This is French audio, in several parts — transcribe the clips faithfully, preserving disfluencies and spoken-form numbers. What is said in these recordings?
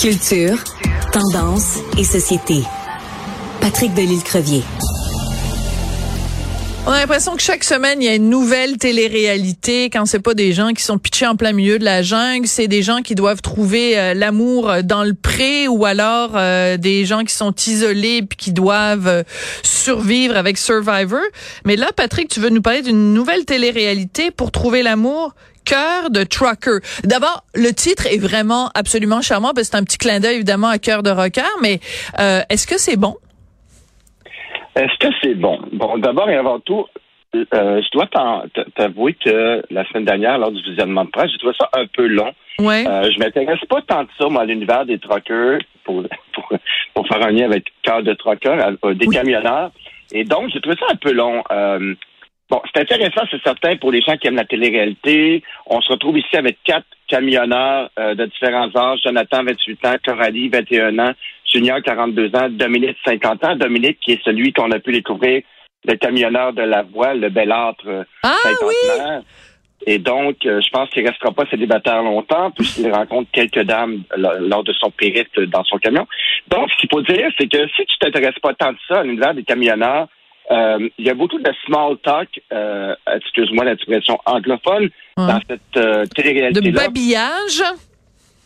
Culture, tendance et société. Patrick Delisle-Crevier. On a l'impression que chaque semaine, il y a une nouvelle télé-réalité. Quand c'est pas des gens qui sont pitchés en plein milieu de la jungle, c'est des gens qui doivent trouver euh, l'amour dans le pré, ou alors euh, des gens qui sont isolés puis qui doivent euh, survivre avec Survivor. Mais là, Patrick, tu veux nous parler d'une nouvelle télé-réalité pour trouver l'amour, Cœur de Trucker. D'abord, le titre est vraiment absolument charmant parce que c'est un petit clin d'œil évidemment à Cœur de Rocker, mais euh, est-ce que c'est bon? Est-ce que c'est bon? Bon, d'abord et avant tout, euh, je dois t'avouer que la semaine dernière, lors du visionnement de presse, j'ai trouvé ça un peu long. Ouais. Euh, je m'intéresse pas tant que ça, moi, à l'univers des truckers, pour, pour, pour faire un lien avec Cœur de Trucker, euh, des oui. camionneurs. Et donc, j'ai trouvé ça un peu long. Euh, bon, c'est intéressant, c'est certain, pour les gens qui aiment la télé-réalité. On se retrouve ici avec quatre camionneurs euh, de différents âges. Jonathan, vingt-huit ans, Coralie, vingt et un ans. Julien, quarante-deux ans, Dominique, cinquante ans. Dominique, qui est celui qu'on a pu découvrir, le camionneur de la voile, le belâtre, ah, cinquante ans. Oui. Et donc, euh, je pense qu'il ne restera pas célibataire longtemps, puisqu'il rencontre quelques dames lors de son périple dans son camion. Donc, ce qu'il faut dire, c'est que si tu ne t'intéresses pas tant de ça à l'univers des camionneurs, euh, il y a beaucoup de small talk, euh, excuse-moi l'expression anglophone, ouais. dans cette euh, télé-réalité-là. De babillage?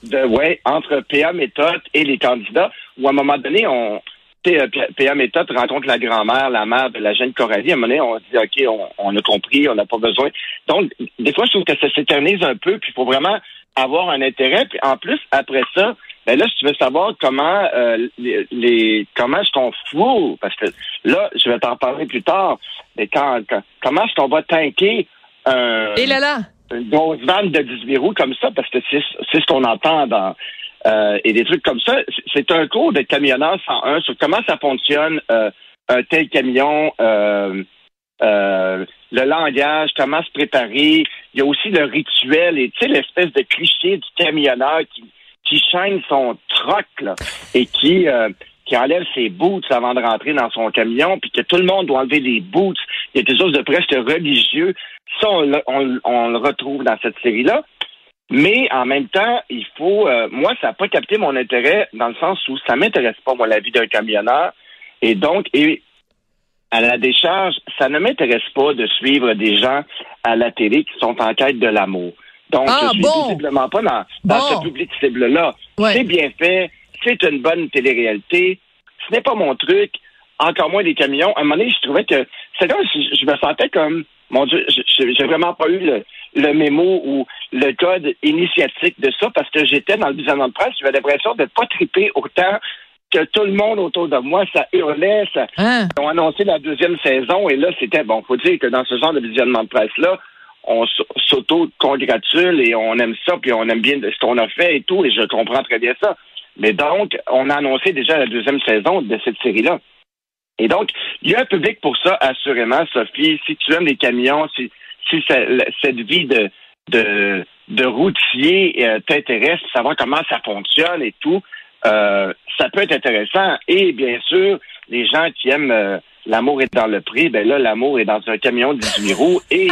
De, ouais, entre P A. Méthot et les candidats, où à un moment donné, on P A. Méthot rencontre la grand-mère, la mère de la jeune Coralie. À un moment donné, on dit, OK, on, on a compris, on n'a pas besoin. Donc, des fois, je trouve que ça s'éternise un peu, puis il faut vraiment avoir un intérêt. Puis en plus, après ça, ben là, si tu veux savoir comment euh, les, les comment est-ce qu'on fout, parce que là, je vais t'en parler plus tard, mais quand, quand comment est-ce qu'on va tanker euh, et là là une grosse vanne de dix-huit roues comme ça, parce que c'est, c'est ce qu'on entend dans euh, et des trucs comme ça. C'est un cours de camionneur cent un sur comment ça fonctionne euh, un tel camion, euh, euh, le langage, comment se préparer. Il y a aussi le rituel et tu sais l'espèce de cliché du camionneur qui qui chaîne son troc là, et qui euh, qui enlève ses boots avant de rentrer dans son camion, puis que tout le monde doit enlever les boots. Il y a quelque chose de presque religieux. Ça, on, on, on le retrouve dans cette série-là. Mais en même temps, il faut... Euh, moi, ça n'a pas capté mon intérêt dans le sens où ça ne m'intéresse pas, moi, la vie d'un camionneur. Et donc, et à la décharge, ça ne m'intéresse pas de suivre des gens à la télé qui sont en quête de l'amour. Donc, ah, je ne suis bon. visiblement pas dans, dans bon. ce public cible-là. Ouais. C'est bien fait. C'est une bonne télé-réalité. Ce n'est pas mon truc. Encore moins des camions. À un moment donné, je trouvais que... C'est là je, je me sentais comme... Mon Dieu, j'ai vraiment pas eu le, le mémo ou le code initiatique de ça parce que j'étais dans le visionnement de presse. J'avais l'impression de pas triper autant que tout le monde autour de moi. Ça hurlait, ça. Hein? Ils ont annoncé la deuxième saison et là, c'était bon. Faut dire que dans ce genre de visionnement de presse-là, on s'auto-congratule et on aime ça puis on aime bien ce qu'on a fait et tout et je comprends très bien ça. Mais donc, on a annoncé déjà la deuxième saison de cette série-là. Et donc, il y a un public pour ça, assurément, Sophie. Si tu aimes les camions, si, si ça, cette vie de, de, de routier euh, t'intéresse, savoir comment ça fonctionne et tout, euh, ça peut être intéressant. Et bien sûr, les gens qui aiment euh, l'amour est dans le pré, ben là, l'amour est dans un camion de dix-huit roues et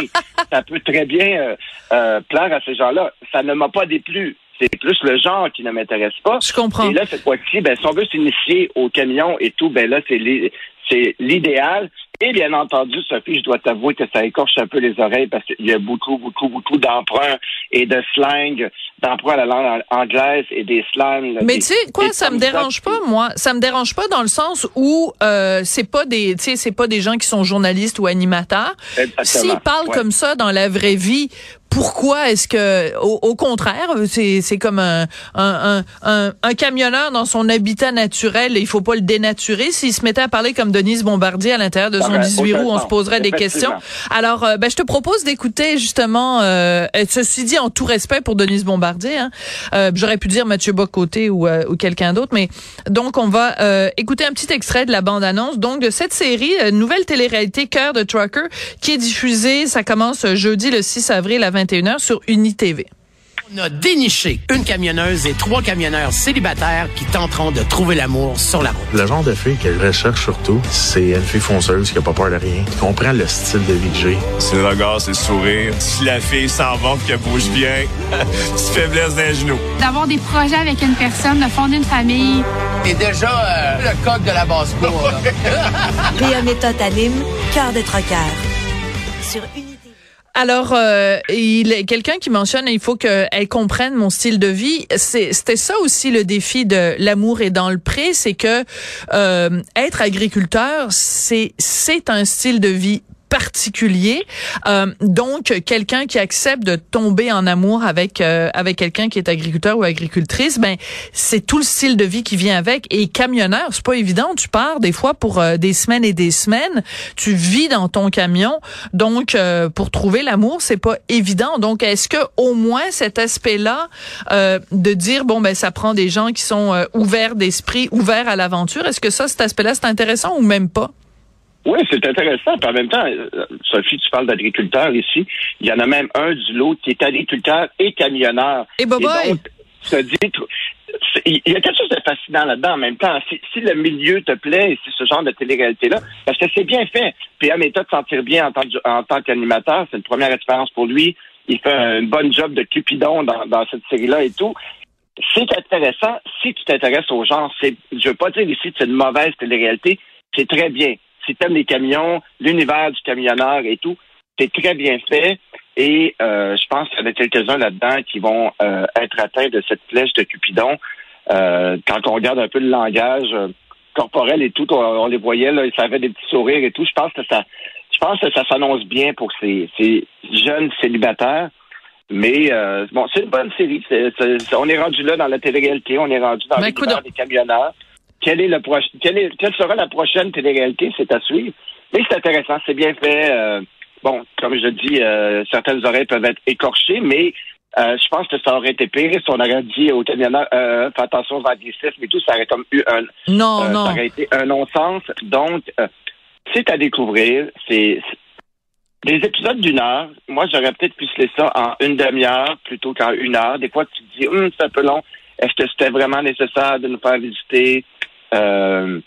ça peut très bien euh, euh, plaire à ces gens-là. Ça ne m'a pas déplu. C'est plus le genre qui ne m'intéresse pas. Je comprends. Et là, cette fois-ci, ben, si on veut s'initier au camion et tout, ben là, c'est les... c'est l'idéal. Et bien entendu, Sophie, je dois t'avouer que ça écorche un peu les oreilles parce qu'il y a beaucoup, beaucoup, beaucoup d'emprunts et de slang, d'emprunts à la langue anglaise et des slangs. Mais tu sais quoi, ça me dérange pas, moi. Ça me dérange pas dans le sens où euh, c'est pas des, tu sais, c'est pas des gens qui sont journalistes ou animateurs. S'ils parlent ouais. comme ça dans la vraie vie, pourquoi est-ce que, au, au contraire, c'est, c'est comme un, un, un, un, un camionneur dans son habitat naturel, il faut pas le dénaturer. S'il se mettait à parler comme Denise Bombardier à l'intérieur de son dix-huit roues, on se poserait des questions. Alors, euh, ben, je te propose d'écouter justement, euh, ceci dit en tout respect pour Denise Bombardier, hein, euh, j'aurais pu dire Mathieu Bocoté ou, euh, ou quelqu'un d'autre, mais donc on va euh, écouter un petit extrait de la bande-annonce donc de cette série, euh, nouvelle télé-réalité Cœur de Trucker, qui est diffusée, ça commence jeudi le six avril à vingt et une heures sur Unis T V. On a déniché une camionneuse et trois camionneurs célibataires qui tenteront de trouver l'amour sur la route. Le genre de fille qu'elle recherche surtout, c'est une fille fonceuse qui a pas peur de rien, qui comprend le style de vie que j'ai. C'est le regard, c'est le sourire. Si la fille s'en va, qu'elle bouge bien, petite faiblesse d'un genou. D'avoir des projets avec une personne, de fonder une famille. T'es déjà euh, le coq de la basse-cour. P A. Méthot anime, Cœur de Trucker. Sur Unis T V. Alors, euh, il quelqu'un qui mentionne, il faut qu'elle comprenne mon style de vie. C'est, c'était ça aussi le défi de l'amour est dans le pré, c'est que euh, être agriculteur, c'est c'est un style de vie particulier. Euh, donc, quelqu'un qui accepte de tomber en amour avec euh, avec quelqu'un qui est agriculteur ou agricultrice, ben c'est tout le style de vie qui vient avec. Et camionneur, c'est pas évident. Tu pars des fois pour euh, des semaines et des semaines. Tu vis dans ton camion. Donc, euh, pour trouver l'amour, c'est pas évident. Donc, est-ce que au moins cet aspect-là euh, de dire bon ben ça prend des gens qui sont euh, ouverts d'esprit, ouverts à l'aventure. Est-ce que ça, cet aspect-là, c'est intéressant ou même pas? Oui, c'est intéressant. Puis en même temps, Sophie, tu parles d'agriculteurs ici. Il y en a même un du lot qui est agriculteur et camionneur. Et, et donc, tu te dis, il y a quelque chose de fascinant là-dedans en même temps. Si, si le milieu te plaît, et si ce genre de télé-réalité-là, parce que c'est bien fait. P A. Méthot de sentir bien en tant, en tant qu'animateur, c'est une première expérience pour lui. Il fait une bonne job de Cupidon dans, dans cette série-là et tout. C'est intéressant. Si tu t'intéresses aux gens, c'est, je veux pas dire ici que c'est une mauvaise télé-réalité, c'est très bien. Si t'aimes les camions, l'univers du camionneur et tout, c'est très bien fait. Et euh, je pense qu'il y en a quelques-uns là-dedans qui vont euh, être atteints de cette flèche de Cupidon. Euh, quand on regarde un peu le langage euh, corporel et tout, on, on les voyait, là, ils avaient des petits sourires et tout. Je pense que ça, je pense que ça s'annonce bien pour ces, ces jeunes célibataires. Mais euh, bon, c'est une bonne série. C'est, c'est, on est rendu là dans la télé-réalité, on est rendu dans l'univers des camionneurs. Quelle est le proche, quelle est, quelle sera la prochaine télé-réalité, c'est à suivre. Mais c'est intéressant, c'est bien fait. Euh, bon, comme je dis, euh, certaines oreilles peuvent être écorchées, mais euh, je pense que ça aurait été pire si on aurait dit aux camionneurs, euh, fais attention aux anglicismes et tout, ça aurait comme eu un, non, euh, non. Ça aurait été un non-sens. Donc, euh, c'est à découvrir. C'est, c'est des épisodes d'une heure. Moi, j'aurais peut-être pu se laisser ça en une demi-heure plutôt qu'en une heure. Des fois, tu te dis, hum, c'est un peu long. Est-ce que c'était vraiment nécessaire de nous faire visiter Euh,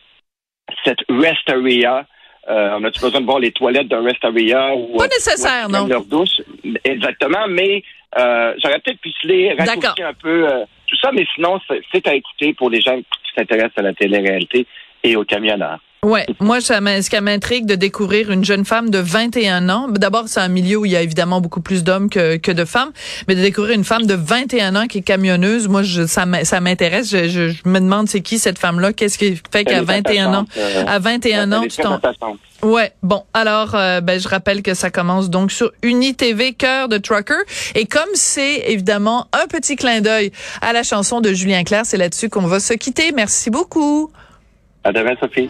cette rest area? Euh, on a-tu besoin de voir les toilettes d'un rest area? Ou, pas nécessaire, ou, ou, non. Leur douche? Exactement, mais euh, j'aurais peut-être pu se les raccourcir un peu euh, tout ça, mais sinon, c'est, c'est à écouter pour les gens qui s'intéressent à la télé-réalité et aux camionneurs. Ouais, moi, ça ce qui m'intrigue de découvrir une jeune femme de vingt et un ans. D'abord, c'est un milieu où il y a évidemment beaucoup plus d'hommes que, que de femmes, mais de découvrir une femme de vingt et un ans qui est camionneuse, moi, je, ça m'intéresse. Je, je, je me demande c'est qui cette femme-là, qu'est-ce qui fait qu'à vingt et un ans, euh, à vingt et un ans, tu t'en... Ouais, bon, alors euh, ben je rappelle que ça commence donc sur Unis T V, Cœur de Trucker, et comme c'est évidemment un petit clin d'œil à la chanson de Julien Clerc, c'est là-dessus qu'on va se quitter. Merci beaucoup. À demain, Sophie.